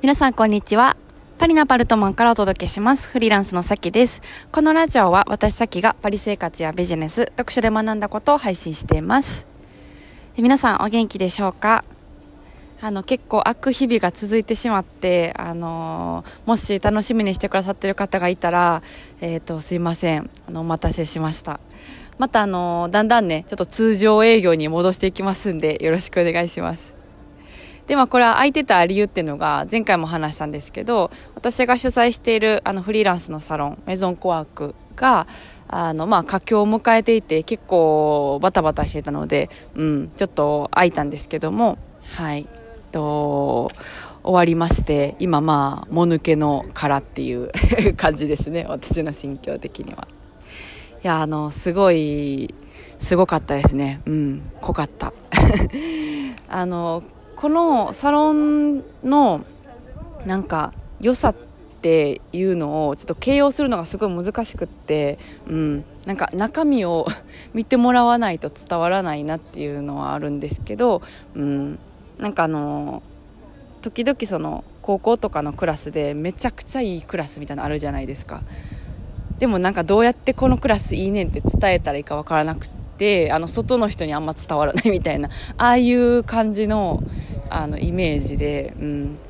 皆さんこんにちは。パリのアパルトマンからお届けします。フリーランスのさきです。このラジオは私さきがパリ生活やビジネス、読書で学んだことを配信しています。皆さんお元気でしょうか？結構悪日々が続いてしまって、もし楽しみにしてくださってる方がいたら、すいません。お待たせしました。まただんだんね、ちょっと通常営業に戻していきますんで、よろしくお願いします。で、これは空いてた理由っていうのが、前回も話したんですけど、私が主催している、フリーランスのサロン、メゾンコワークが、佳境を迎えていて、結構バタバタしていたので、ちょっと空いたんですけども、はい。終わりまして、今もぬけの殻っていう感じですね、私の心境的には。いや、すごかったですね。濃かったこのサロンの良さっていうのをちょっと形容するのがすごい難しくって、中身を見てもらわないと伝わらないなっていうのはあるんですけど、時々その高校とかのクラスでめちゃくちゃいいクラスみたいなのあるじゃないですか。でもどうやってこのクラスいいねんって伝えたらいいかわからなくて、外の人にあんま伝わらないみたいな、ああいう感じの、イメージで、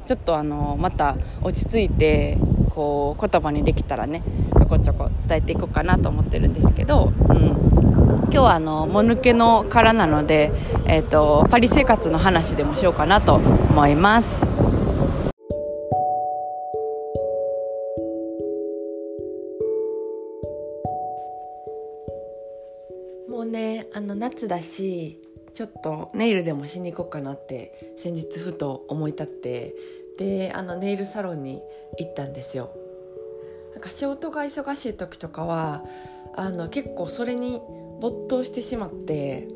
ちょっとまた落ち着いてこう言葉にできたらね、ちょこちょこ伝えていこうかなと思ってるんですけど、今日はもぬけの殻なので、パリ生活の話でもしようかなと思います。もうね、夏だし、ちょっとネイルでもしに行こうかなって先日ふと思い立って、でネイルサロンに行ったんですよ。仕事が忙しい時とかは結構それに没頭してしまって、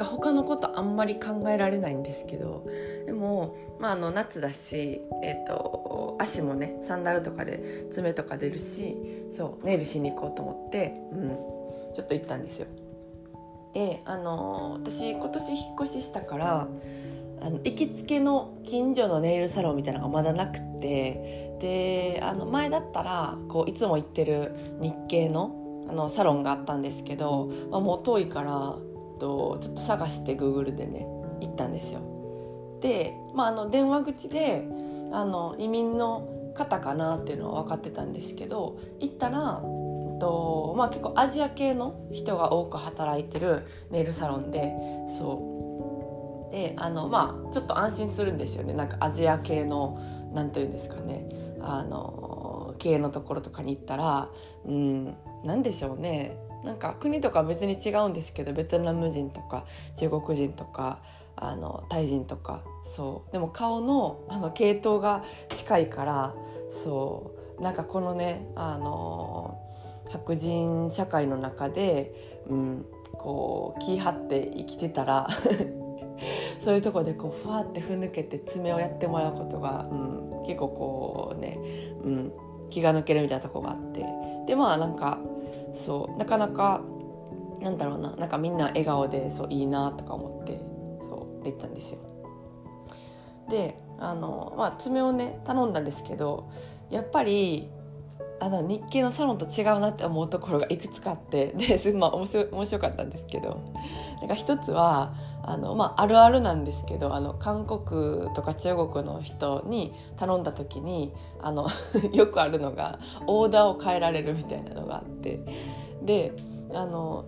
他のことあんまり考えられないんですけど、でも、夏だし、足もね、サンダルとかで爪とか出るし、そうネイルしに行こうと思って、ちょっと行ったんですよ。で、私今年引っ越ししたから、行きつけの近所のネイルサロンみたいなのがまだなくて、で前だったらこういつも行ってる日系のサロンがあったんですけど、もう遠いからちょっと探して Google でね行ったんですよ。で、電話口で移民の方かなっていうのは分かってたんですけど、行ったら結構アジア系の人が多く働いてるネイルサロンで、そうでちょっと安心するんですよね。アジア系のなんていうんですかね、系のところとかに行ったら、なんでしょうね、国とか別に違うんですけど、ベトナム人とか中国人とかタイ人とか、そうでも顔の系統が近いから、そうこのね白人社会の中で、気張って生きてたらそういうとこでこうふわってふ抜けて爪をやってもらうことが、結構こうね、気が抜けるみたいなとこがあって、でそうなかなかなんだろうな、みんな笑顔でそういいなとか思って、そうで行ったんですよ。で爪をね頼んだんですけど、やっぱり日系のサロンと違うなって思うところがいくつかあって、ですごい面白かったんですけど、一つはあるあるなんですけど、韓国とか中国の人に頼んだ時によくあるのがオーダーを変えられるみたいなのがあって、で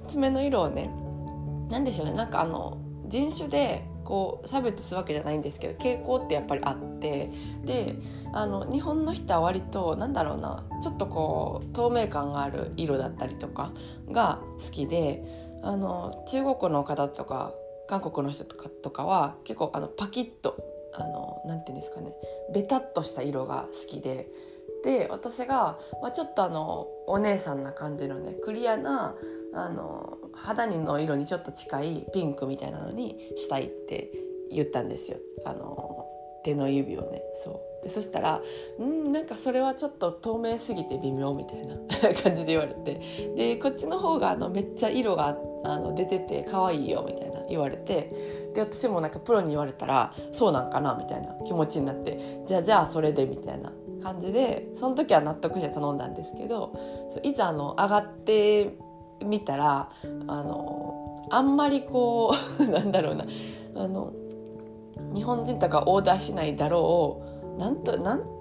爪の色をね、なんでしょうね、人種でこう差別するわけじゃないんですけど、傾向ってやっぱりあって、で日本の人は割とちょっとこう透明感がある色だったりとかが好きで、中国の方とか韓国の人とかは結構パキッとなんていうんですかね、ベタっとした色が好きで、で私が、ちょっとお姉さんな感じのね、クリアな肌の色にちょっと近いピンクみたいなのにしたいって言ったんですよ。手の指をね。そうでそしたらなんかそれはちょっと透明すぎて微妙みたいな感じで言われて、でこっちの方がめっちゃ色が出てて可愛いよみたいな言われて、で私もなんかプロに言われたらそうなんかなみたいな気持ちになって、じゃあそれでみたいな感じで、その時は納得して頼んだんですけど、いざ上がってみたらあんまりこうなんだろうな、日本人とかオーダーしないだろうなん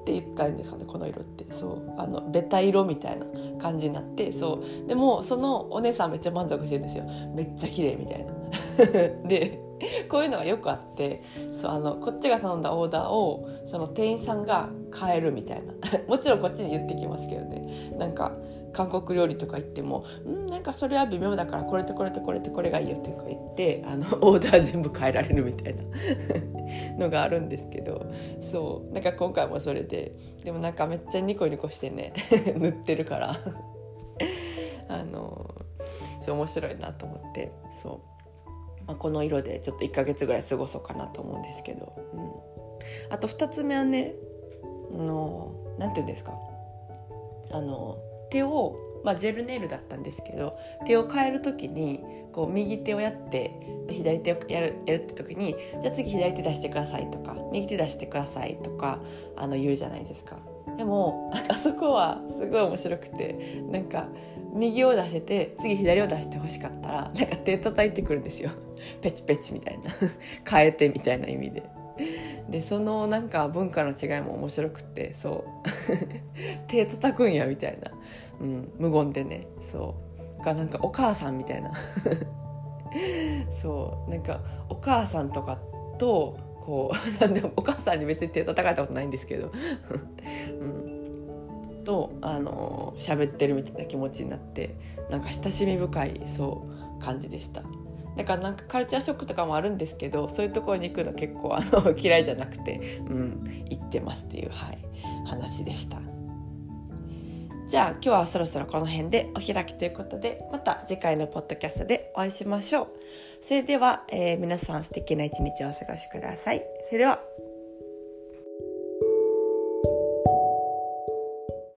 て言ったらいいんですかね、この色って。そうベタ色みたいな感じになって、そうでもそのお姉さんめっちゃ満足してるんですよ、めっちゃ綺麗みたいなでこういうのがよくあって、そうこっちが頼んだオーダーをその店員さんが変えるみたいなもちろんこっちに言ってきますけどね。なんか韓国料理とか行ってもなんかそれは微妙だからこれとこれとこれとこれがいいよとか言ってオーダー全部変えられるみたいなのがあるんですけど、そうなんか今回もそれで、でもなんかめっちゃニコニコしてね塗ってるからそう面白いなと思って、そう、まあ、この色でちょっと1ヶ月ぐらい過ごそうかなと思うんですけど、あと2つ目はね、なんていうんですか、手を、まあ、ジェルネイルだったんですけど、手を変えるときにこう右手をやってで左手をやるって時に、じゃあ次左手出してくださいとか右手出してくださいとか言うじゃないですか。でもなんかそこはすごい面白くて、なんか右を出してて次左を出してほしかったらなんか手叩いてくるんですよ、ペチペチみたいな変えてみたいな意味で。でそのなんか文化の違いも面白くて、そう手叩くんやみたいな、無言でね。そうなんかお母さんみたいなそうなんかお母さんとかとこうなんでお母さんに別に手叩かれたことないんですけどと喋ってるみたいな気持ちになって、なんか親しみ深いそう感じでした。だからなんかカルチャーショックとかもあるんですけど、そういうところに行くの結構嫌いじゃなくて、行ってますっていう、話でした。じゃあ今日はそろそろこの辺でお開きということで、また次回のポッドキャストでお会いしましょう。それでは、皆さん素敵な一日をお過ごしください。それでは。